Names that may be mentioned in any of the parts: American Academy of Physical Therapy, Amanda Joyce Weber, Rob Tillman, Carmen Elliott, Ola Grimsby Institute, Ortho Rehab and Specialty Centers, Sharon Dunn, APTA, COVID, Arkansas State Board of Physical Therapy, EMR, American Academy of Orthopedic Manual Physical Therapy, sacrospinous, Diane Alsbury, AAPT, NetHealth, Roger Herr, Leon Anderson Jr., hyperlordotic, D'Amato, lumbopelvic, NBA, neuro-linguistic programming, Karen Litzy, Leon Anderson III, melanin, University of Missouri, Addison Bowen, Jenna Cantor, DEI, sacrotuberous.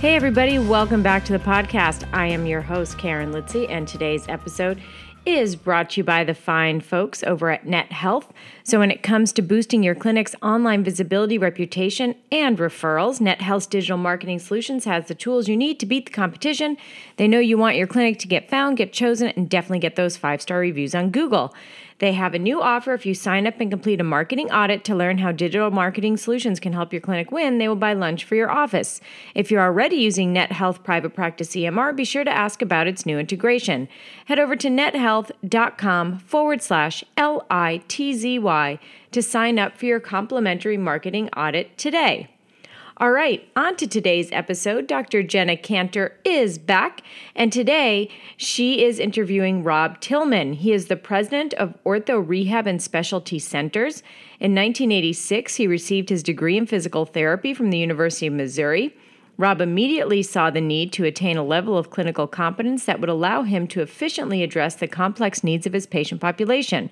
Hey everybody, welcome back to the podcast. I am your host, Karen Litzy, and today's episode is brought to you by the fine folks over at NetHealth. So when it comes to boosting your clinic's online visibility, reputation, and referrals, NetHealth's digital marketing solutions has the tools you need to beat the competition. They know you want your clinic to get found, get chosen, and definitely get those five-star reviews on Google. They have a new offer. If you sign up and complete a marketing audit to learn how digital marketing solutions can help your clinic win, they will buy lunch for your office. If you're already using NetHealth Private Practice EMR, be sure to ask about its new integration. Head over to nethealth.com/LITZY to sign up for your complimentary marketing audit today. All right, on to today's episode. Dr. Jenna Cantor is back, and today she is interviewing Rob Tillman. He is the president of Ortho Rehab and Specialty Centers. In 1986, he received his degree in physical therapy from the University of Missouri. Rob immediately saw the need to attain a level of clinical competence that would allow him to efficiently address the complex needs of his patient population.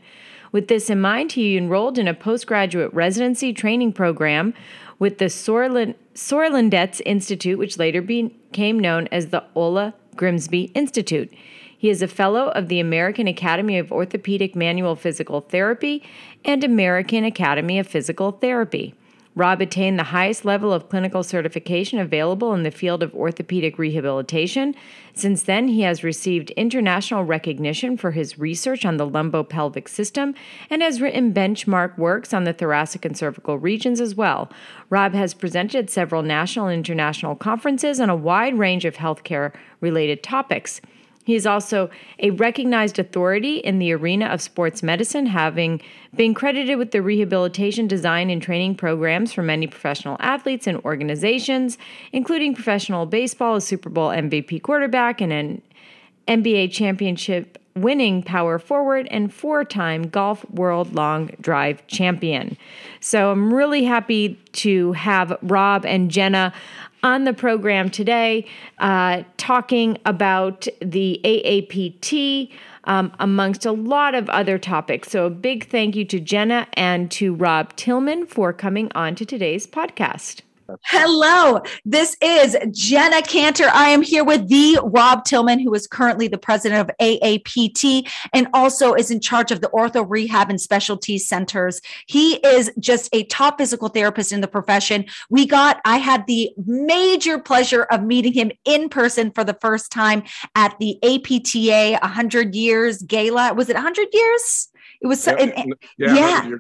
With this in mind, he enrolled in a postgraduate residency training program with the Sorlandets Institute, which later became known as the Ola Grimsby Institute. He is a fellow of the American Academy of Orthopedic Manual Physical Therapy and American Academy of Physical Therapy. Rob attained the highest level of clinical certification available in the field of orthopedic rehabilitation. Since then, he has received international recognition for his research on the lumbopelvic system and has written benchmark works on the thoracic and cervical regions as well. Rob has presented at several national and international conferences on a wide range of healthcare-related topics. He is also a recognized authority in the arena of sports medicine, having been credited with the rehabilitation, design, and training programs for many professional athletes and organizations, including professional baseball, a Super Bowl MVP quarterback, and an NBA championship winning power forward, and four-time golf world long drive champion. So I'm really happy to have Rob and Jenna on the program today, talking about the AAPT, amongst a lot of other topics. So a big thank you to Jenna and to Rob Tillman for coming on to today's podcast. Hello, this is Jenna Cantor. I am here with the Rob Tillman, who is currently the president of AAPT and also is in charge of the Ortho Rehab and Specialty Centers. He is just a top physical therapist in the profession. I had the major pleasure of meeting him in person for the first time at the APTA 100 Years Gala. Was it 100 years? It was. Yeah.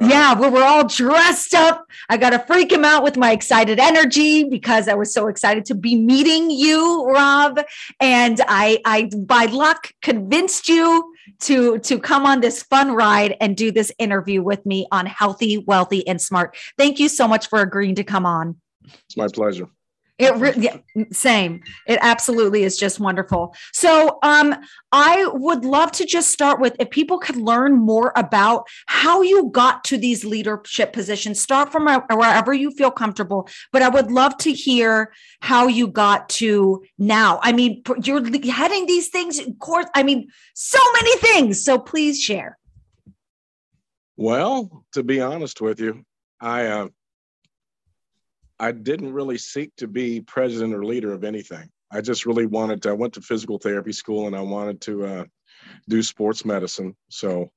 Yeah, we were all dressed up. I got to freak him out with my excited energy because I was so excited to be meeting you, Rob. And I by luck, convinced you to come on this fun ride and do this interview with me on Healthy, Wealthy, and Smart. Thank you so much for agreeing to come on. It's my pleasure. Same. It absolutely is just wonderful. So I would love to just start with, if people could learn more about how you got to these leadership positions, start from wherever you feel comfortable, but I would love to hear how you got to now. I mean, you're heading these things, of course, I mean, so many things. So please share. Well, to be honest with you, I didn't really seek to be president or leader of anything. I just really wanted to, I went to physical therapy school and I wanted to do sports medicine. So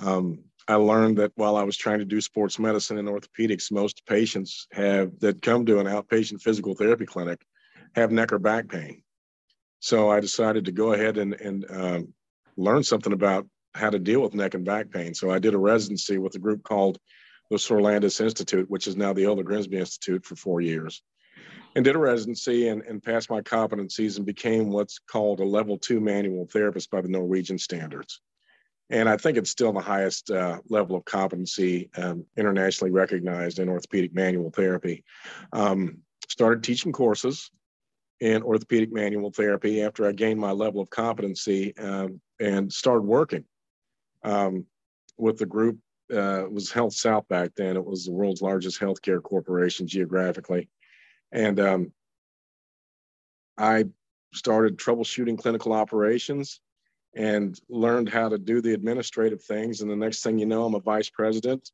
I learned that while I was trying to do sports medicine and orthopedics, most patients that come to an outpatient physical therapy clinic have neck or back pain. So I decided to go ahead and learn something about how to deal with neck and back pain. So I did a residency with a group called the Sorlandets Institute, which is now the Ola Grimsby Institute, for 4 years, and did a residency and passed my competencies and became what's called a level 2 manual therapist by the Norwegian standards. And I think it's still the highest level of competency internationally recognized in orthopedic manual therapy. Started teaching courses in orthopedic manual therapy after I gained my level of competency and started working with the group. It was Health South back then. It was the world's largest healthcare corporation geographically. And I started troubleshooting clinical operations and learned how to do the administrative things. And the next thing you know, I'm a vice president.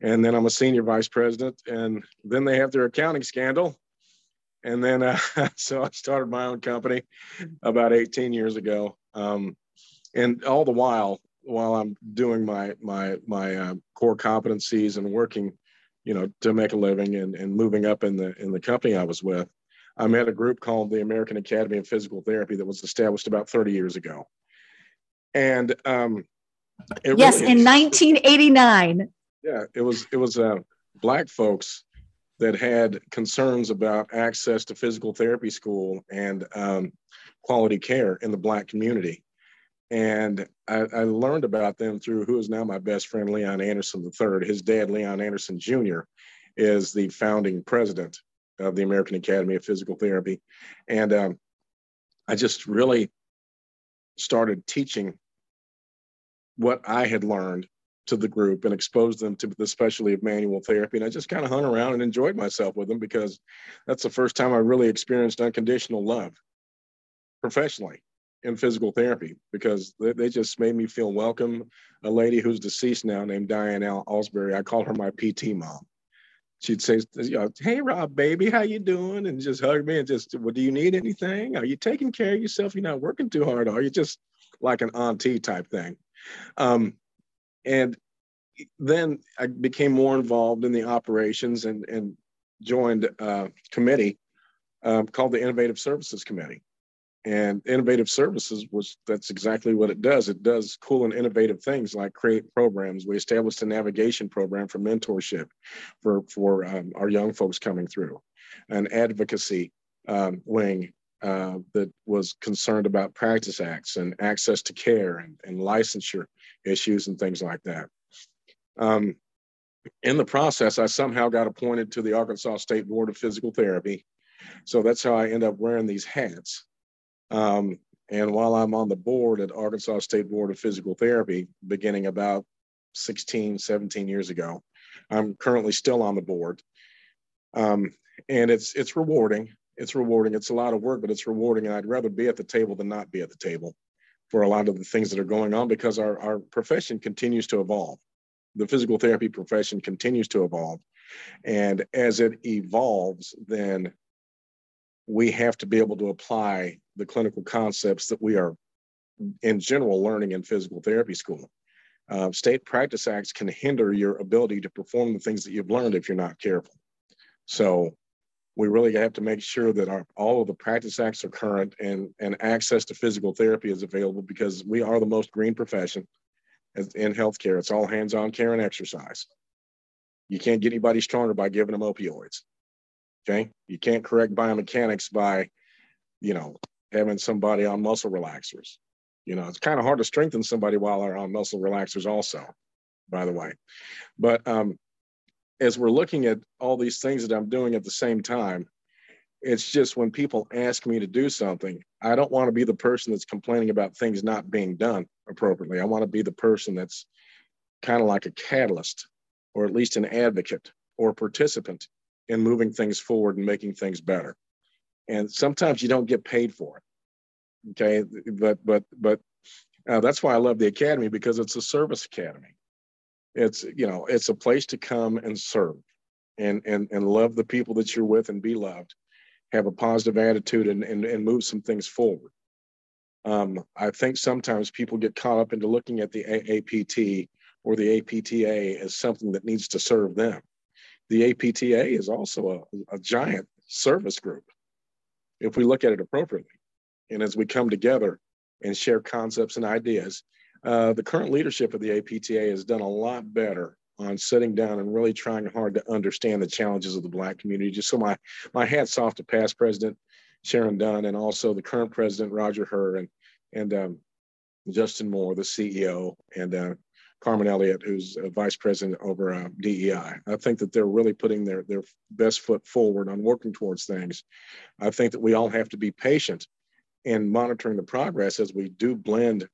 And then I'm a senior vice president. And then they have their accounting scandal. And then, so I started my own company about 18 years ago. And all the while I'm doing my core competencies and working, you know, to make a living and moving up in the company I was with, I met a group called the American Academy of Physical Therapy that was established about 30 years ago. And yes, really in 1989. Yeah, it was Black folks that had concerns about access to physical therapy school and quality care in the Black community. And I learned about them through who is now my best friend, Leon Anderson III. His dad, Leon Anderson Jr., is the founding president of the American Academy of Physical Therapy. And I just really started teaching what I had learned to the group and exposed them to the specialty of manual therapy. And I just kind of hung around and enjoyed myself with them because that's the first time I really experienced unconditional love professionally in physical therapy, because they just made me feel welcome. A lady who's deceased now named Diane Alsbury, I call her my PT mom. She'd say, you know, hey, Rob, baby, how you doing? And just hug me and just, well, do you need anything? Are you taking care of yourself? You're not working too hard, are you? Just like an auntie type thing. And then I became more involved in the operations and joined a committee called the Innovative Services Committee. And Innovative Services that's exactly what it does. It does cool and innovative things like create programs. We established a navigation program for mentorship for our young folks coming through, an advocacy wing that was concerned about practice acts and access to care and licensure issues and things like that. In the process, I somehow got appointed to the Arkansas State Board of Physical Therapy. So that's how I end up wearing these hats. And while I'm on the board at Arkansas State Board of Physical Therapy, beginning about 16, 17 years ago, I'm currently still on the board. And it's rewarding. It's rewarding. It's a lot of work, but it's rewarding. And I'd rather be at the table than not be at the table for a lot of the things that are going on, because our profession continues to evolve. The physical therapy profession continues to evolve. And as it evolves, then we have to be able to apply the clinical concepts that we are in general learning in physical therapy school. State practice acts can hinder your ability to perform the things that you've learned if you're not careful. So we really have to make sure that all of the practice acts are current and access to physical therapy is available, because we are the most green profession in healthcare. It's all hands-on care and exercise. You can't get anybody stronger by giving them opioids, okay? You can't correct biomechanics by, you know, having somebody on muscle relaxers. You know, it's kind of hard to strengthen somebody while they're on muscle relaxers also, by the way. But as we're looking at all these things that I'm doing at the same time, it's just when people ask me to do something, I don't want to be the person that's complaining about things not being done appropriately. I want to be the person that's kind of like a catalyst, or at least an advocate or participant in moving things forward and making things better. And sometimes you don't get paid for it, okay? But that's why I love the academy, because it's a service academy. It's, you know, it's a place to come and serve and love the people that you're with and be loved, have a positive attitude and move some things forward. I think sometimes people get caught up into looking at the AAPT or the APTA as something that needs to serve them. The APTA is also a giant service group if we look at it appropriately. And as we come together and share concepts and ideas, the current leadership of the APTA has done a lot better on sitting down and really trying hard to understand the challenges of the Black community. Just so my hat's off to past President Sharon Dunn and also the current president, Roger Herr, and Justin Moore, the CEO, and Carmen Elliott, who's a vice president over DEI. I think that they're really putting their best foot forward on working towards things. I think that we all have to be patient in monitoring the progress as we do blend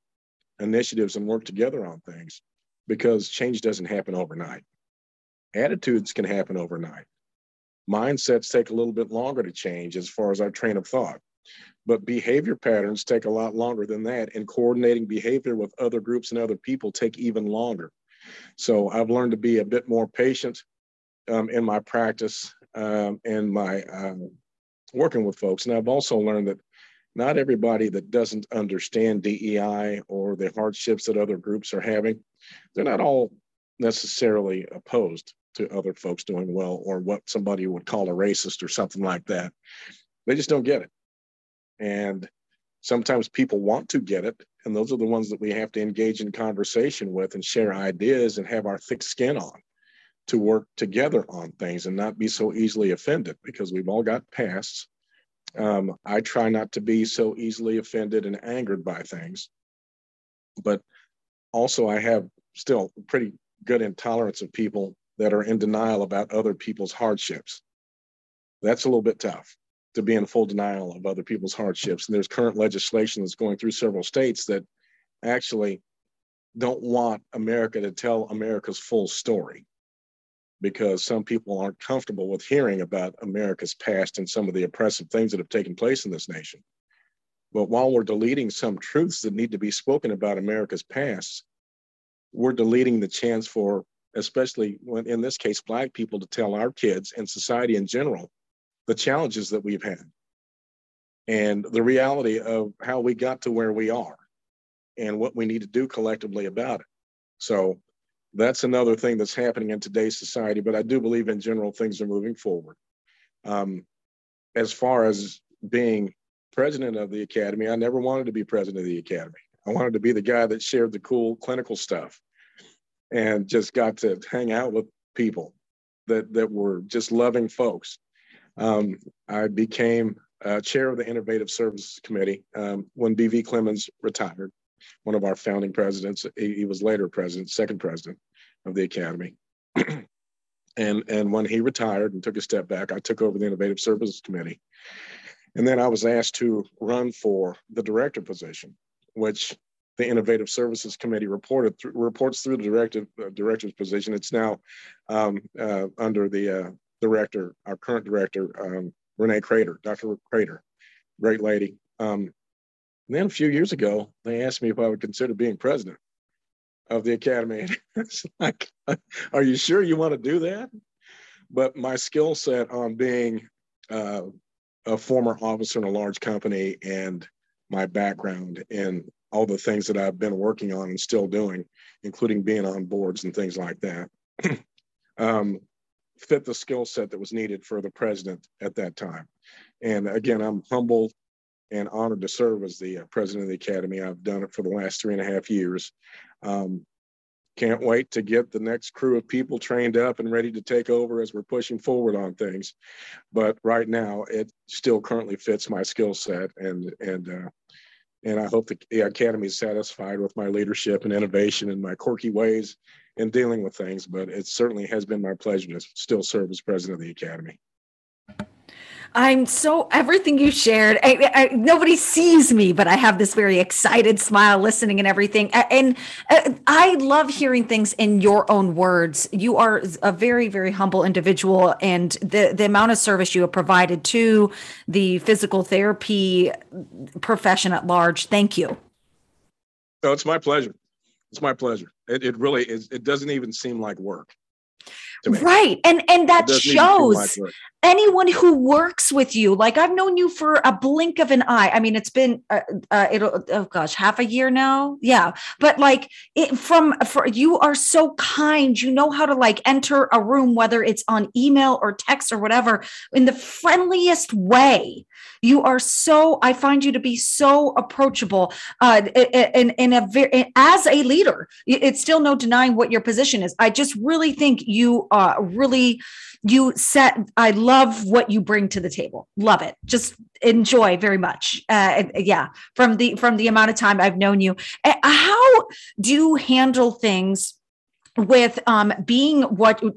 initiatives and work together on things, because change doesn't happen overnight. Attitudes can happen overnight. Mindsets take a little bit longer to change as far as our train of thought, but behavior patterns take a lot longer than that, and coordinating behavior with other groups and other people take even longer. So I've learned to be a bit more patient in my practice and my working with folks. And I've also learned that not everybody that doesn't understand DEI or the hardships that other groups are having, they're not all necessarily opposed to other folks doing well, or what somebody would call a racist or something like that. They just don't get it. And sometimes people want to get it, and those are the ones that we have to engage in conversation with and share ideas and have our thick skin on to work together on things and not be so easily offended, because we've all got pasts. I try not to be so easily offended and angered by things, but also I have still pretty good intolerance of people that are in denial about other people's hardships. That's a little bit tough, to be in full denial of other people's hardships. And there's current legislation that's going through several states that actually don't want America to tell America's full story, because some people aren't comfortable with hearing about America's past and some of the oppressive things that have taken place in this nation. But while we're deleting some truths that need to be spoken about America's past, we're deleting the chance for, especially when in this case, Black people, to tell our kids and society in general the challenges that we've had and the reality of how we got to where we are and what we need to do collectively about it. So that's another thing that's happening in today's society, but I do believe in general things are moving forward. As far as being president of the Academy, I never wanted to be president of the Academy. I wanted to be the guy that shared the cool clinical stuff and just got to hang out with people that were just loving folks. I became chair of the Innovative Services Committee when B.V. Clemens retired, one of our founding presidents. He was later president, second president of the Academy. and when he retired and took a step back, I took over the Innovative Services Committee. And then I was asked to run for the director position, which the Innovative Services Committee reports through the director's position. It's now under the director, our current director, Renee Crater, Dr. Crater, great lady. And then a few years ago, they asked me if I would consider being president of the Academy. It's like, are you sure you want to do that? But my skill set on being a former officer in a large company and my background in all the things that I've been working on and still doing, including being on boards and things like that, fit the skill set that was needed for the president at that time. And again, I'm humbled and honored to serve as the president of the Academy. I've done it for the last 3.5 years. Can't wait to get the next crew of people trained up and ready to take over as we're pushing forward on things. But right now, it still currently fits my skill set, and I hope the Academy is satisfied with my leadership and innovation and my quirky ways in dealing with things, but it certainly has been my pleasure to still serve as president of the Academy. Everything you shared, nobody sees me, but I have this very excited smile listening and everything. And I love hearing things in your own words. You are a very, very humble individual, and the amount of service you have provided to the physical therapy profession at large. Thank you. Oh, it's my pleasure. It's my pleasure. It really is. It doesn't even seem like work. Right. And that shows anyone who works with you. Like, I've known you for a blink of an eye. I mean, it's been, half a year now. Yeah. But like you are so kind, you know how to like enter a room, whether it's on email or text or whatever, in the friendliest way. You are so, I find you to be so approachable as a leader. It's still no denying what your position is. I just really think I love what you bring to the table. Love it. Just enjoy very much. From the amount of time I've known you. How do you handle things with being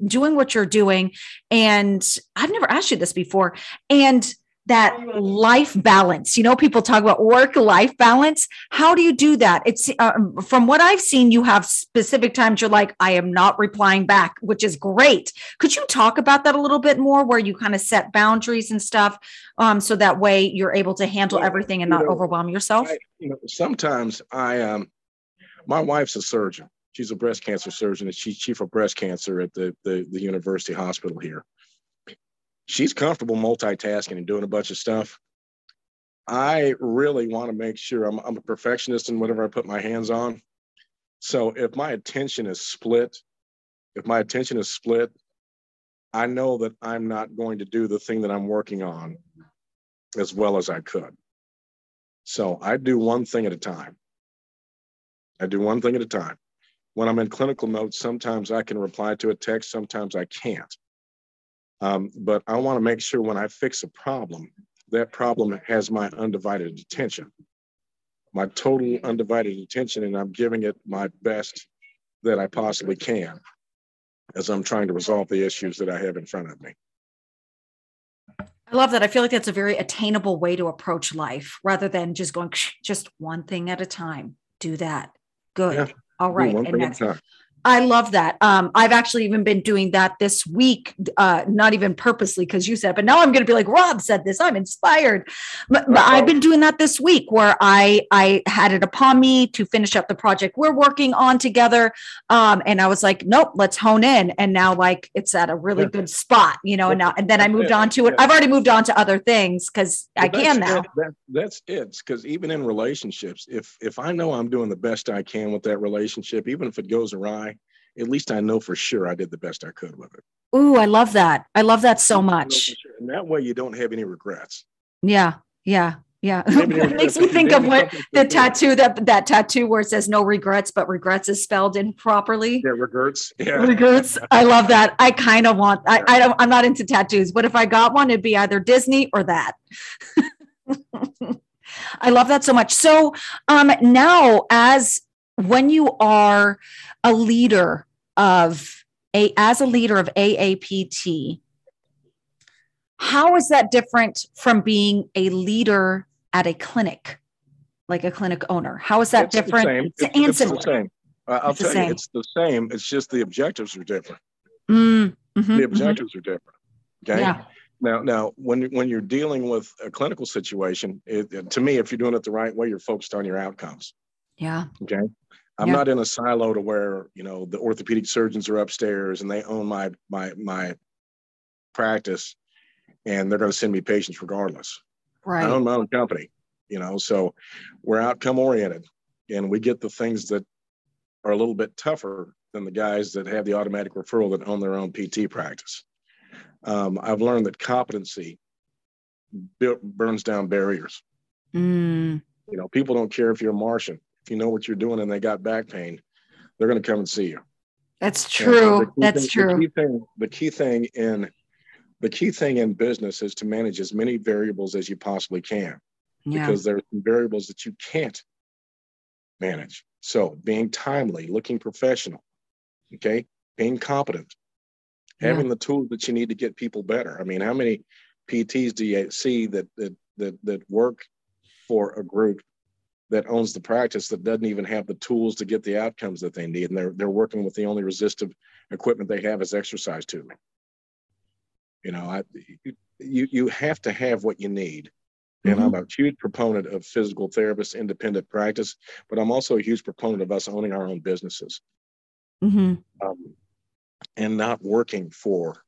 doing what you're doing. And I've never asked you this before. And that life balance, you know, people talk about work-life balance. How do you do that? It's from what I've seen, you have specific times you're like, I am not replying back, which is great. Could you talk about that a little bit more, where you kind of set boundaries and stuff, so that way you're able to handle everything and not overwhelm yourself? Sometimes my wife's a surgeon. She's a breast cancer surgeon, and she's chief of breast cancer at the university hospital here. She's comfortable multitasking and doing a bunch of stuff. I really want to make sure I'm a perfectionist in whatever I put my hands on. So if my attention is split, I know that I'm not going to do the thing that I'm working on as well as I could. So I do one thing at a time. When I'm in clinical mode, sometimes I can reply to a text, sometimes I can't. But I want to make sure when I fix a problem, that problem has my undivided attention, my total undivided attention, and I'm giving it my best that I possibly can as I'm trying to resolve the issues that I have in front of me. I love that. I feel like that's a very attainable way to approach life, rather than just going, just one thing at a time. Do that. Good. Yeah. All right. One thing at a time. I love that. I've actually even been doing that this week, not even purposely because you said, but now I'm going to be like, Rob said this, I'm inspired. But I've been doing that this week, where I had it upon me to finish up the project we're working on together. And I was like, nope, let's hone in. And now, like, it's at a really good spot, you know, and then I moved on to it. I've already moved on to other things because I can now. That's it. Because even in relationships, if I know I'm doing the best I can with that relationship, even if it goes awry, at least I know for sure I did the best I could with it. Ooh, I love that. I love that so much. And that way you don't have any regrets. Yeah. Yeah. Yeah. It makes me think of what the tattoo, that tattoo where it says no regrets, but regrets is spelled improperly. Yeah, regrets. Yeah. Regrets. I love that. I kind of want, I'm not into tattoos, but if I got one, it'd be either Disney or that. I love that so much. So now, when you are a leader as a leader of AAPT, how is that different from being a leader at a clinic, like a clinic owner? How is that different? It's the same. I'll tell you, it's the same. It's just the objectives are different. The objectives are different. Okay. Yeah. Now, when you're dealing with a clinical situation, to me, if you're doing it the right way, you're focused on your outcomes. Yeah. Okay. I'm not in a silo to where, you know, the orthopedic surgeons are upstairs and they own my practice and they're going to send me patients regardless. Right. I own my own company, you know, so we're outcome oriented and we get the things that are a little bit tougher than the guys that have the automatic referral that own their own PT practice. I've learned that competency burns down barriers. You know, people don't care if you're a Martian. If you know what you're doing and they got back pain, they're going to come and see you. That's true. That's true. The key thing in business is to manage as many variables as you possibly can, because there are some variables that you can't manage. So being timely, looking professional, okay, being competent, having the tools that you need to get people better. I mean, how many PTs do you see that work for a group that owns the practice that doesn't even have the tools to get the outcomes that they need, and they're working with the only resistive equipment they have is exercise tubing? You know, you have to have what you need, and I'm a huge proponent of physical therapists' independent practice, but I'm also a huge proponent of us owning our own businesses and not working for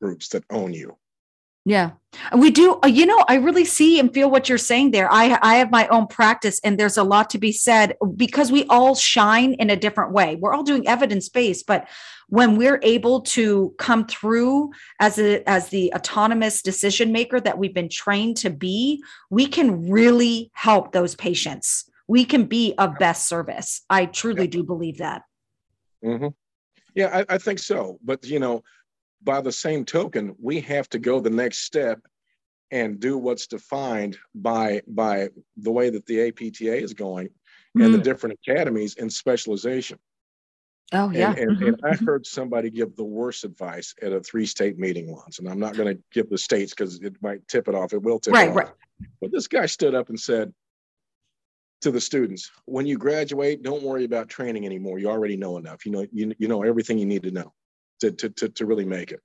groups that own you. Yeah, we do. You know, I really see and feel what you're saying there. I have my own practice, and there's a lot to be said because we all shine in a different way. We're all doing evidence-based, but when we're able to come through as the autonomous decision maker that we've been trained to be, we can really help those patients. We can be of best service. I truly do believe that. Yeah, I think so. But, you know, by the same token, we have to go the next step and do what's defined by the way that the APTA is going and the different academies and specialization. Oh, yeah. And I heard somebody give the worst advice at a three-state meeting once, and I'm not going to give the states because it might tip it off. It will tip it off. Right. But this guy stood up and said to the students, when you graduate, don't worry about training anymore. You already know enough. You know everything you need to know to really make it.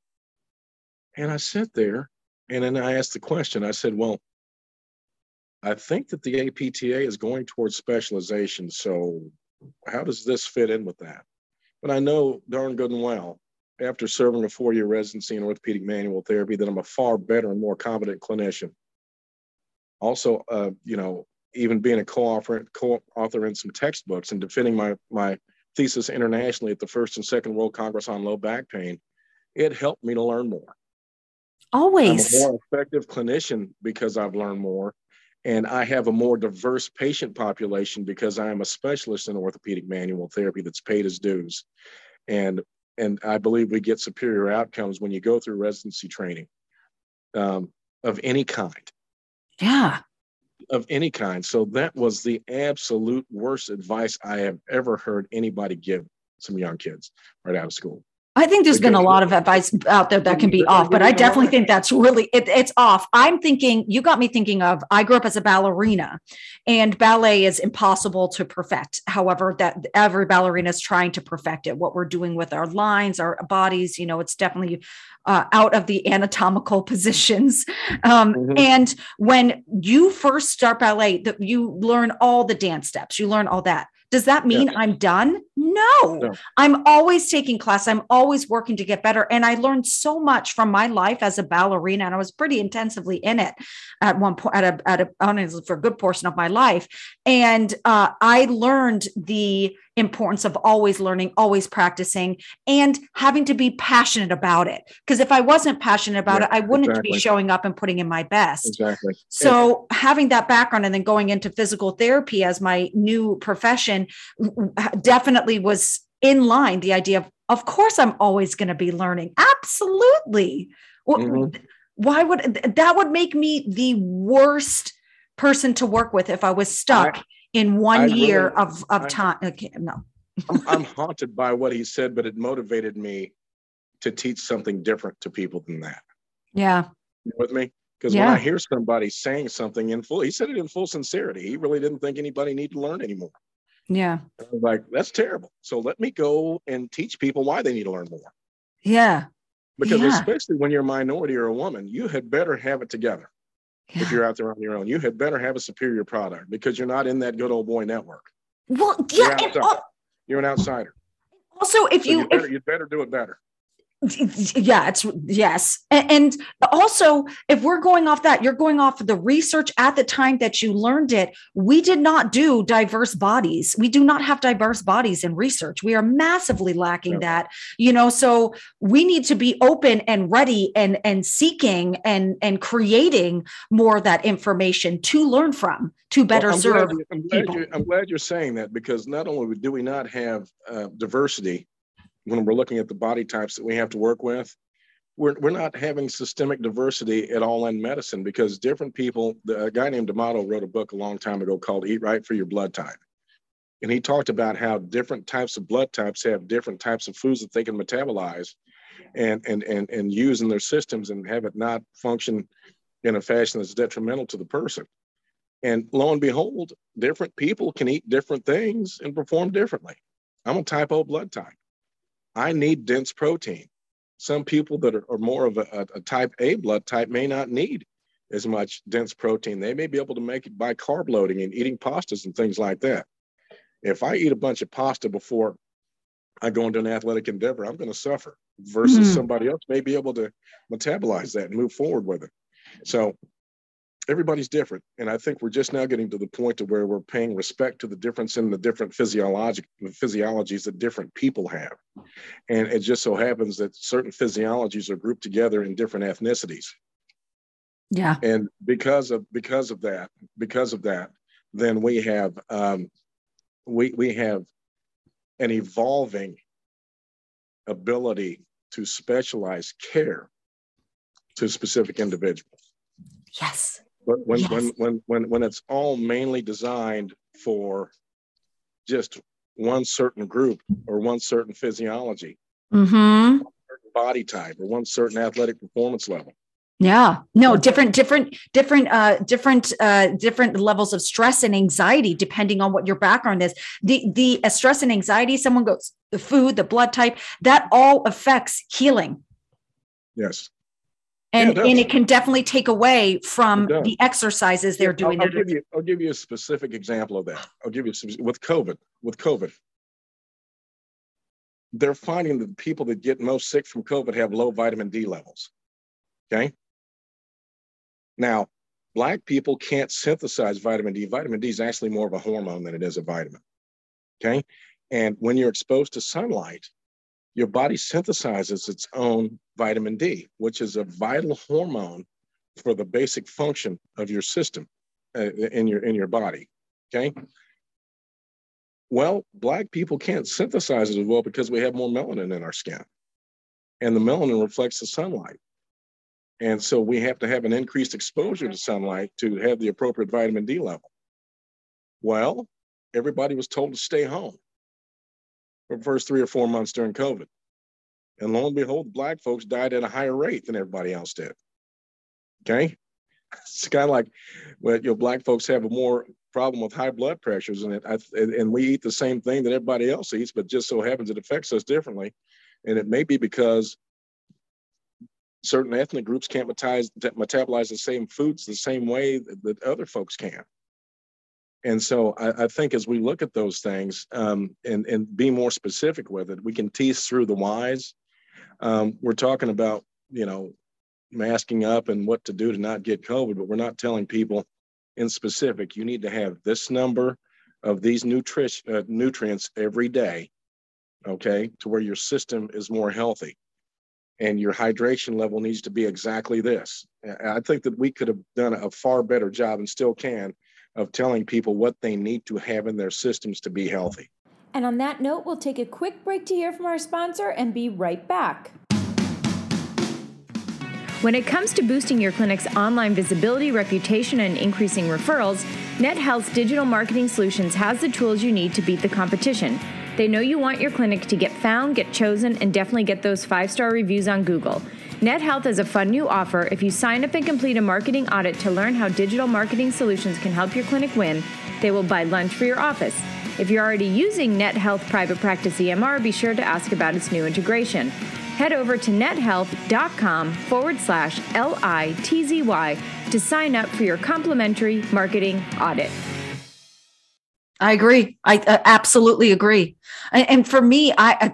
And I sat there, and then I asked the question. I said, well, I think that the APTA is going towards specialization, so how does this fit in with that? But I know darn good and well, after serving a four-year residency in orthopedic manual therapy, that I'm a far better and more competent clinician. Also, even being a co-author in some textbooks and defending my thesis internationally at the First and Second World Congress on low back pain, it helped me to learn more. Always. I'm a more effective clinician because I've learned more, and I have a more diverse patient population because I am a specialist in orthopedic manual therapy that's paid his dues. And I believe we get superior outcomes when you go through residency training of any kind. Yeah. Of any kind. So that was the absolute worst advice I have ever heard anybody give some young kids right out of school. I think there's been a lot of advice out there that can be off, but I definitely think that's really, it's off. I'm thinking, you got me thinking of, I grew up as a ballerina, and ballet is impossible to perfect. However, that every ballerina is trying to perfect it. What we're doing with our lines, our bodies, it's definitely out of the anatomical positions. And when you first start ballet, you learn all the dance steps, you learn all that. Does that mean I'm done? No, I'm always taking class. I'm always working to get better. And I learned so much from my life as a ballerina, and I was pretty intensively in it at one point, honestly, for a good portion of my life. And I learned the importance of always learning, always practicing, and having to be passionate about it. Because if I wasn't passionate about it, I wouldn't be showing up and putting in my best. Exactly. So having that background and then going into physical therapy as my new profession definitely was in line. The idea of course, I'm always going to be learning. Absolutely. Mm-hmm. Why would make me the worst person to work with if I was stuck in one year of time? Okay, no. I'm haunted by what he said, but it motivated me to teach something different to people than that. Yeah. You with me? Because when I hear somebody saying something he said it in full sincerity. He really didn't think anybody needed to learn anymore. Yeah. I was like, that's terrible. So let me go and teach people why they need to learn more. Yeah. Because especially when you're a minority or a woman, you had better have it together. Yeah. If you're out there on your own, you had better have a superior product because you're not in that good old boy network. Well, yeah. You're an outsider. Also, if so you'd better do it better. Yeah, yes. And also, if we're going off that, you're going off the research at the time that you learned it. We did not do diverse bodies. We do not have diverse bodies in research. We are massively lacking that, so we need to be open and ready and seeking and creating more of that information to learn from, to better serve people. I'm glad you're saying that, because not only do we not have diversity when we're looking at the body types that we have to work with, we're not having systemic diversity at all in medicine, because different people, a guy named D'Amato wrote a book a long time ago called Eat Right for Your Blood Type. And he talked about how different types of blood types have different types of foods that they can metabolize and use in their systems and have it not function in a fashion that's detrimental to the person. And lo and behold, different people can eat different things and perform differently. I'm a type O blood type. I need dense protein. Some people that are more of a type A blood type may not need as much dense protein. They may be able to make it by carb loading and eating pastas and things like that. If I eat a bunch of pasta before I go into an athletic endeavor, I'm going to suffer versus somebody else may be able to metabolize that and move forward with it. So everybody's different. And I think we're just now getting to the point to where we're paying respect to the difference in the different physiologies that different people have. And it just so happens that certain physiologies are grouped together in different ethnicities. Yeah. And because of that, then we have we have an evolving ability to specialize care to specific individuals. Yes. But when it's all mainly designed for just one certain group or one certain physiology, mm-hmm. one certain body type or one certain athletic performance level. Yeah, no, different levels of stress and anxiety, depending on what your background is. The stress and anxiety, someone goes, the food, the blood type, that all affects healing. Yes. And it can definitely take away from the exercises they're doing. I'll give you a specific example of that. I'll give you with COVID, they're finding that the people that get most sick from COVID have low vitamin D levels. Okay. Now, Black people can't synthesize vitamin D. Vitamin D is actually more of a hormone than it is a vitamin. Okay. And when you're exposed to sunlight, your body synthesizes its own vitamin D, which is a vital hormone for the basic function of your system in your body. Okay. Well, Black people can't synthesize it as well because we have more melanin in our skin, and the melanin reflects the sunlight. And so we have to have an increased exposure to sunlight to have the appropriate vitamin D level. Well, everybody was told to stay home for the first 3 or 4 months during COVID. And lo and behold, Black folks died at a higher rate than everybody else did. Okay? It's kind of like, well, Black folks have a more problem with high blood pressures, and we eat the same thing that everybody else eats, but just so happens it affects us differently. And it may be because certain ethnic groups can't metabolize the same foods the same way that other folks can. And so I think as we look at those things and be more specific with it, we can tease through the whys. We're talking about, masking up and what to do to not get COVID, but we're not telling people in specific, you need to have this number of these nutrients every day, okay, to where your system is more healthy. And your hydration level needs to be exactly this. I think that we could have done a far better job, and still can, of telling people what they need to have in their systems to be healthy. And on that note, we'll take a quick break to hear from our sponsor and be right back. When it comes to boosting your clinic's online visibility, reputation, and increasing referrals, NetHealth's digital marketing solutions has the tools you need to beat the competition. They know you want your clinic to get found, get chosen, and definitely get those 5-star reviews on Google. NetHealth is a fun new offer. If you sign up and complete a marketing audit to learn how digital marketing solutions can help your clinic win, they will buy lunch for your office. If you're already using NetHealth Private Practice EMR, be sure to ask about its new integration. Head over to nethealth.com/LITZY to sign up for your complimentary marketing audit. I agree. I absolutely agree. And for me, I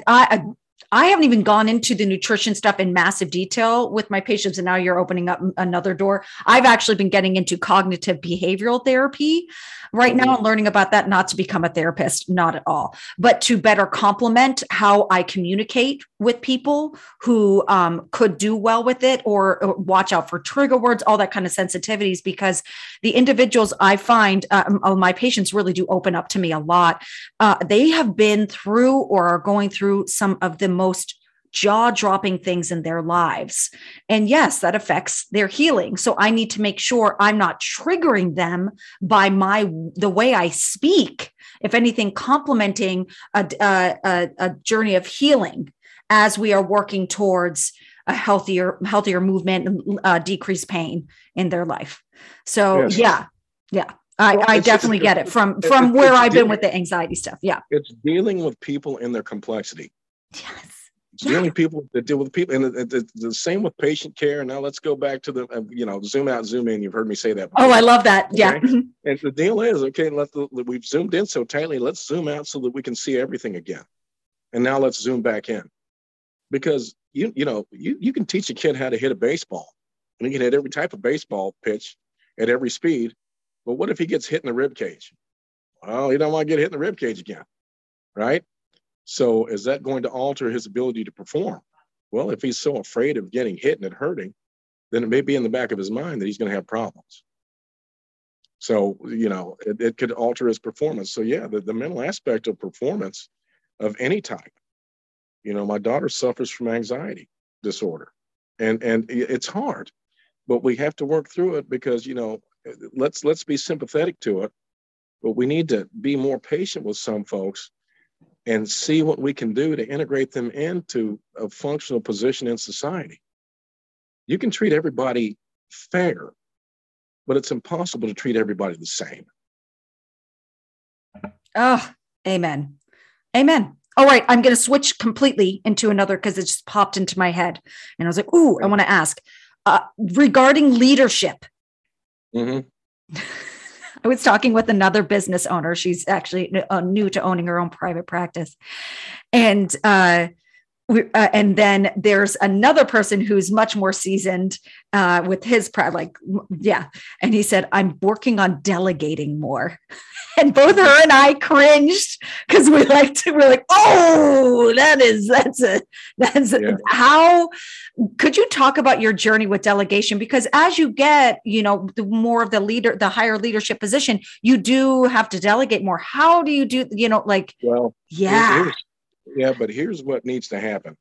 haven't even gone into the nutrition stuff in massive detail with my patients, and now you're opening up another door. I've actually been getting into cognitive behavioral therapy right now and learning about that, not to become a therapist, not at all, but to better complement how I communicate with people who could do well with it, or watch out for trigger words, all that kind of sensitivities, because the individuals I find, my patients really do open up to me a lot. They have been through or are going through some of the most jaw-dropping things in their lives. And yes, that affects their healing. So I need to make sure I'm not triggering them by the way I speak, if anything, complementing a journey of healing as we are working towards a healthier movement and decreased pain in their life. So yes. Yeah. I definitely get it from where I've been with the anxiety stuff. Yeah. It's dealing with people in their complexity. Yes. The only people that deal with people, and the same with patient care. Now let's go back to the, zoom out, zoom in. You've heard me say that before. Oh, I love that. Yeah. Okay? And the deal is, okay, we've zoomed in so tightly, let's zoom out so that we can see everything again. And now let's zoom back in. Because, you can teach a kid how to hit a baseball. And he can hit every type of baseball pitch at every speed. But what if he gets hit in the rib cage? Well, he don't want to get hit in the rib cage again, right? So is that going to alter his ability to perform? Well, if he's so afraid of getting hit and it hurting, then it may be in the back of his mind that he's going to have problems. So, it could alter his performance. So yeah, the mental aspect of performance of any type. My daughter suffers from anxiety disorder, and it's hard, but we have to work through it because, let's be sympathetic to it, but we need to be more patient with some folks and see what we can do to integrate them into a functional position in society. You can treat everybody fair, but it's impossible to treat everybody the same. Oh, amen. Amen. All right. I'm going to switch completely into another because it just popped into my head. And I was like, ooh, I want to ask regarding leadership. Mm-hmm. I was talking with another business owner. She's actually new to owning her own private practice. And and then there's another person who's much more seasoned with his yeah. And he said, I'm working on delegating more. And both her and I cringed because we're like, oh, yeah. How could you talk about your journey with delegation? Because as you get, the more of the leader, the higher leadership position, you do have to delegate more. How do you do, yeah. Yeah, but here's what needs to happen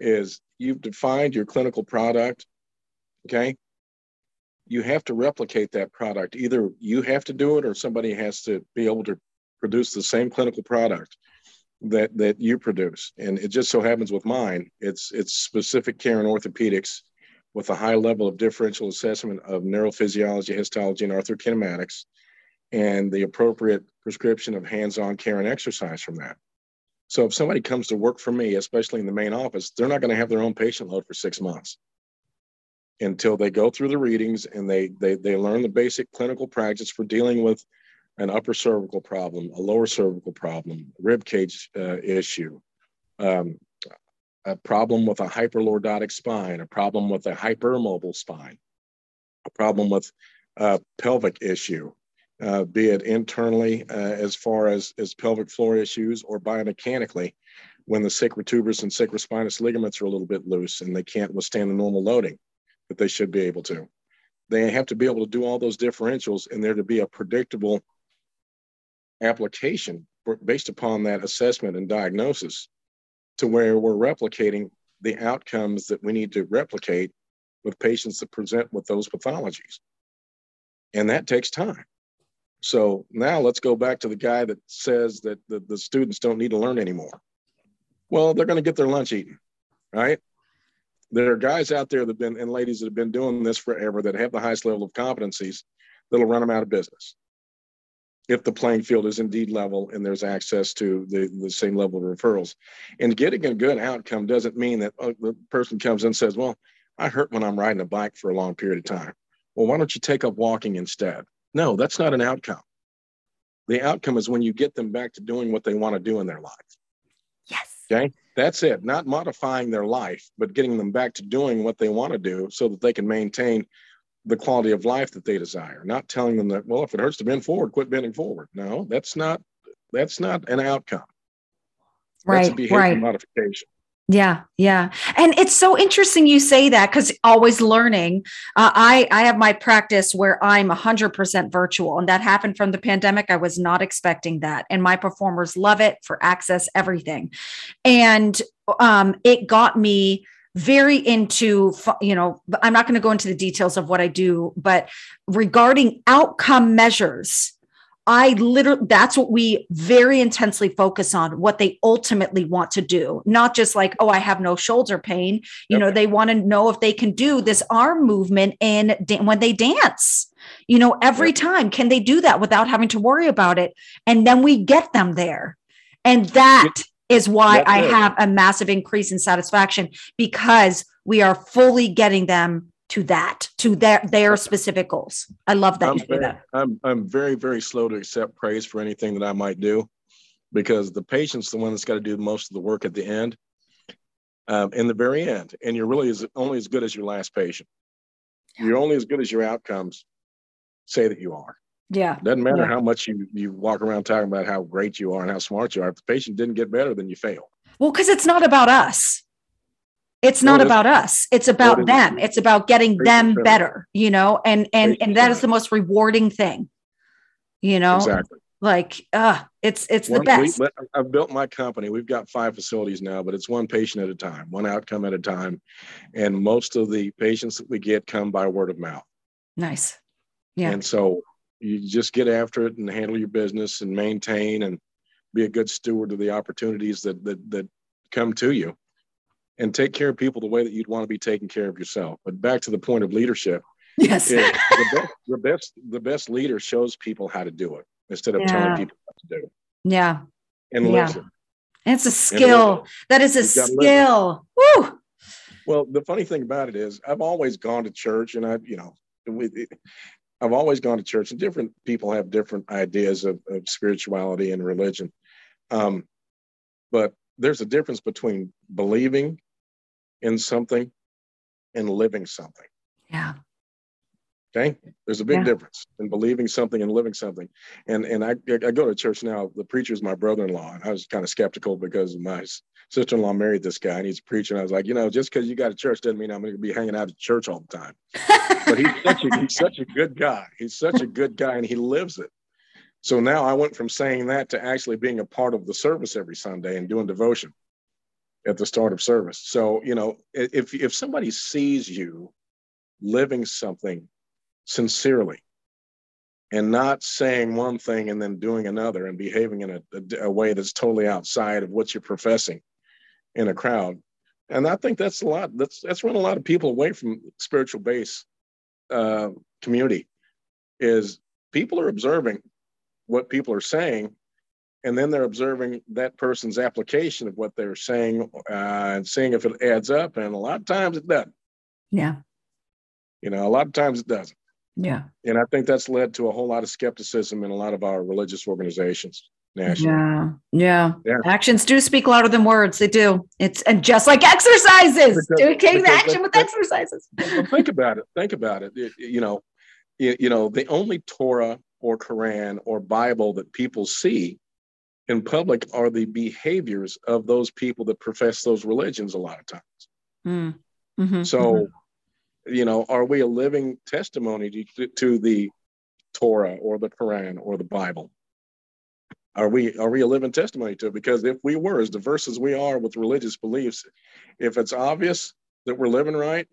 is you've defined your clinical product, okay? You have to replicate that product. Either you have to do it or somebody has to be able to produce the same clinical product that you produce. And it just so happens with mine, it's specific care in orthopedics with a high level of differential assessment of neurophysiology, histology, and arthrokinematics, and the appropriate prescription of hands-on care and exercise from that. So if somebody comes to work for me, especially in the main office, they're not going to have their own patient load for 6 months until they go through the readings and they learn the basic clinical practice for dealing with an upper cervical problem, a lower cervical problem, rib cage issue, a problem with a hyperlordotic spine, a problem with a hypermobile spine, a problem with a pelvic issue. Be it internally as far as pelvic floor issues or biomechanically when the sacrotuberous and sacrospinous ligaments are a little bit loose and they can't withstand the normal loading that they should be able to. They have to be able to do all those differentials and there to be a predictable application based upon that assessment and diagnosis to where we're replicating the outcomes that we need to replicate with patients that present with those pathologies. And that takes time. So now let's go back to the guy that says that the students don't need to learn anymore. Well, they're going to get their lunch eaten, right? There are guys out there and ladies that have been doing this forever that have the highest level of competencies that'll run them out of business. If the playing field is indeed level and there's access to the same level of referrals. And getting a good outcome doesn't mean that the person comes in and says, well, I hurt when I'm riding a bike for a long period of time. Well, why don't you take up walking instead? No, that's not an outcome. The outcome is when you get them back to doing what they want to do in their life. Yes. Okay. That's it. Not modifying their life, but getting them back to doing what they want to do so that they can maintain the quality of life that they desire. Not telling them that, well, if it hurts to bend forward, quit bending forward. No, that's not an outcome. Right. That's a behavior modification. Yeah. Yeah. And it's so interesting you say that because always learning. I have my practice where I'm 100% virtual and that happened from the pandemic. I was not expecting that. And my performers love it for access, everything. And it got me very into, I'm not going to go into the details of what I do, but regarding outcome measures, that's what we very intensely focus on, what they ultimately want to do. Not just like, oh, I have no shoulder pain. You know, they want to know if they can do this arm movement and when they dance, every time, can they do that without having to worry about it? And then we get them there. And that is why I have a massive increase in satisfaction because we are fully getting them to their specific goals. I love that. I'm very, very slow to accept praise for anything that I might do because the patient's the one that's got to do most of the work at the end, in the very end. And you're really only as good as your last patient. Yeah. You're only as good as your outcomes say that you are. Yeah. Doesn't matter how much you walk around talking about how great you are and how smart you are. If the patient didn't get better, then you failed. Well, because it's not about us. It's not about us. It's about them. It's about getting them better, and that is the most rewarding thing, Exactly. It's the best. I've built my company. We've got 5 facilities now, but it's one patient at a time, one outcome at a time. And most of the patients that we get come by word of mouth. Nice. Yeah. And so you just get after it and handle your business and maintain and be a good steward of the opportunities that come to you, and take care of people the way that you'd want to be taken care of yourself. But back to the point of leadership. Yes. The best leader shows people how to do it instead of telling people what to do. Yeah. And listen. It's a skill. That is a skill. Woo! Well, the funny thing about it is I've always gone to church, and I've always gone to church, and different people have different ideas of spirituality and religion. But there's a difference between believing in something and living something. Yeah. Okay. There's a big difference in believing something and living something. And I go to church now. The preacher is my brother-in-law. And I was kind of skeptical because my sister-in-law married this guy and he's a preacher. And I was like, just because you got a church doesn't mean I'm going to be hanging out at church all the time. But he's such a good guy. He's such a good guy, and he lives it. So now I went from saying that to actually being a part of the service every Sunday and doing devotion at the start of service. So, if somebody sees you living something sincerely and not saying one thing and then doing another and behaving in a way that's totally outside of what you're professing in a crowd. And I think that's a lot. That's run a lot of people away from spiritual base community, is people are observing what people are saying, and then they're observing that person's application of what they're saying and seeing if it adds up. And a lot of times it doesn't. Yeah. A lot of times it doesn't. Yeah. And I think that's led to a whole lot of skepticism in a lot of our religious organizations nationally. Yeah. Actions do speak louder than words. They do. And just like exercises, taking the action with exercises. Think about it. The only Torah or Quran or Bible that people see in public are the behaviors of those people that profess those religions a lot of times. Are we a living testimony to the Torah or the Quran or the Bible? Are we a living testimony to it? Because if we were, as diverse as we are with religious beliefs, if it's obvious that we're living right,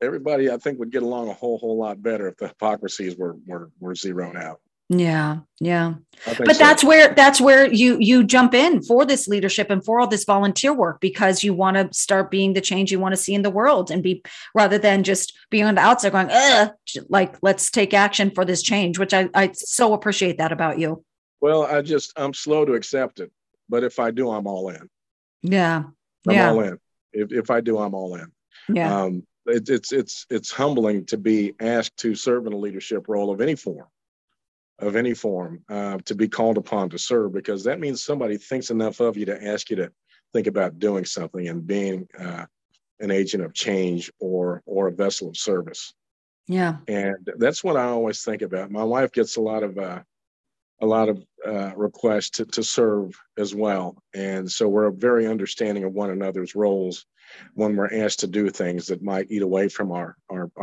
everybody, I think, would get along a whole lot better if the hypocrisies were zeroed out. Yeah. But that's where you jump in for this leadership and for all this volunteer work, because you want to start being the change you want to see in the world, and be, rather than just being on the outside going, let's take action for this change, which I so appreciate that about you. Well, I'm slow to accept it, but if I do, I'm all in. Yeah. I'm all in. If I do, I'm all in. Yeah. It's humbling to be asked to serve in a leadership role of any form, to be called upon to serve, because that means somebody thinks enough of you to ask you to think about doing something and being an agent of change or a vessel of service. Yeah. And that's what I always think about. My wife gets a lot of requests to serve as well. And so we're very understanding of one another's roles when we're asked to do things that might eat away from our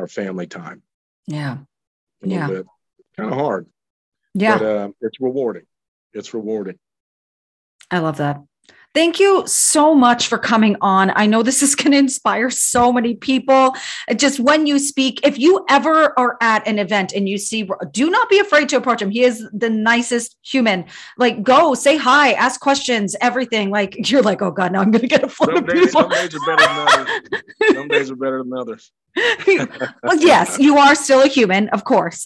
family time. Yeah. A little bit. Kind of hard. Yeah. But it's rewarding. I love that. Thank you so much for coming on. I know this is going to inspire so many people. Just when you speak, if you ever are at an event and you see, do not be afraid to approach him. He is the nicest human. Like, go say hi, ask questions, everything. Like, you're like, oh God, now I'm going to get a flood of people. Some days are better than others. Well, yes, you are still a human, of course.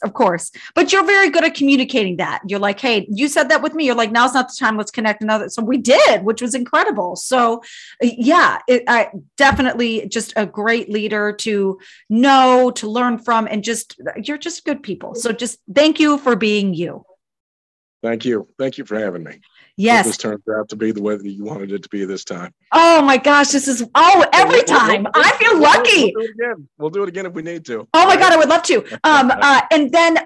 But you're very good at communicating that. You're like, hey, you said that with me. You're like, now's not the time. Let's connect another. So we did, which was incredible. So yeah, I definitely just a great leader to know, to learn from, and you're just good people. So just thank you for being you. Thank you. Thank you for having me. Yes. This turned out to be the way that you wanted it to be this time. Oh my gosh. This is, every time. I feel lucky. We'll do it again if we need to. Oh my God, I would love to. And then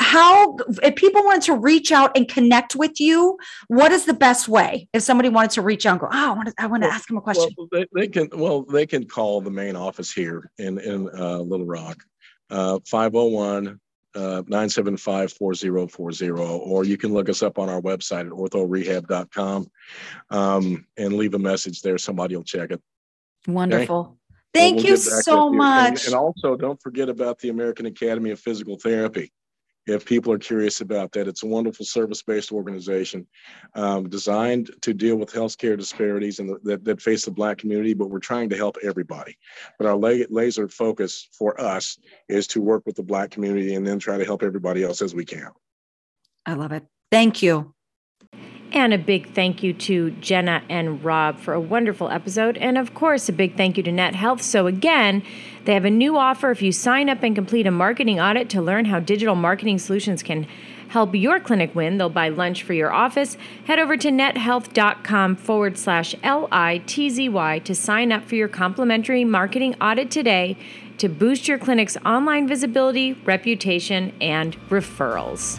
how, if people wanted to reach out and connect with you, what is the best way? If somebody wanted to reach out and go, I want to ask them a question. Well, they can call the main office here in Little Rock, 501 975-4040, or you can look us up on our website at orthorehab.com and leave a message there. Somebody will check it. Wonderful. Okay? Thank you so much. And also don't forget about the American Academy of Physical Therapy. if people are curious about that. It's a wonderful service-based organization designed to deal with healthcare disparities and that face the Black community, but we're trying to help everybody. But our laser focus for us is to work with the Black community and then try to help everybody else as we can. I love it. Thank you. And a big thank you to Jenna and Rob for a wonderful episode. And of course, a big thank you to NetHealth. So again, they have a new offer if you sign up and complete a marketing audit to learn how digital marketing solutions can help your clinic win. They'll buy lunch for your office. Head over to nethealth.com/LITZY to sign up for your complimentary marketing audit today to boost your clinic's online visibility, reputation, and referrals.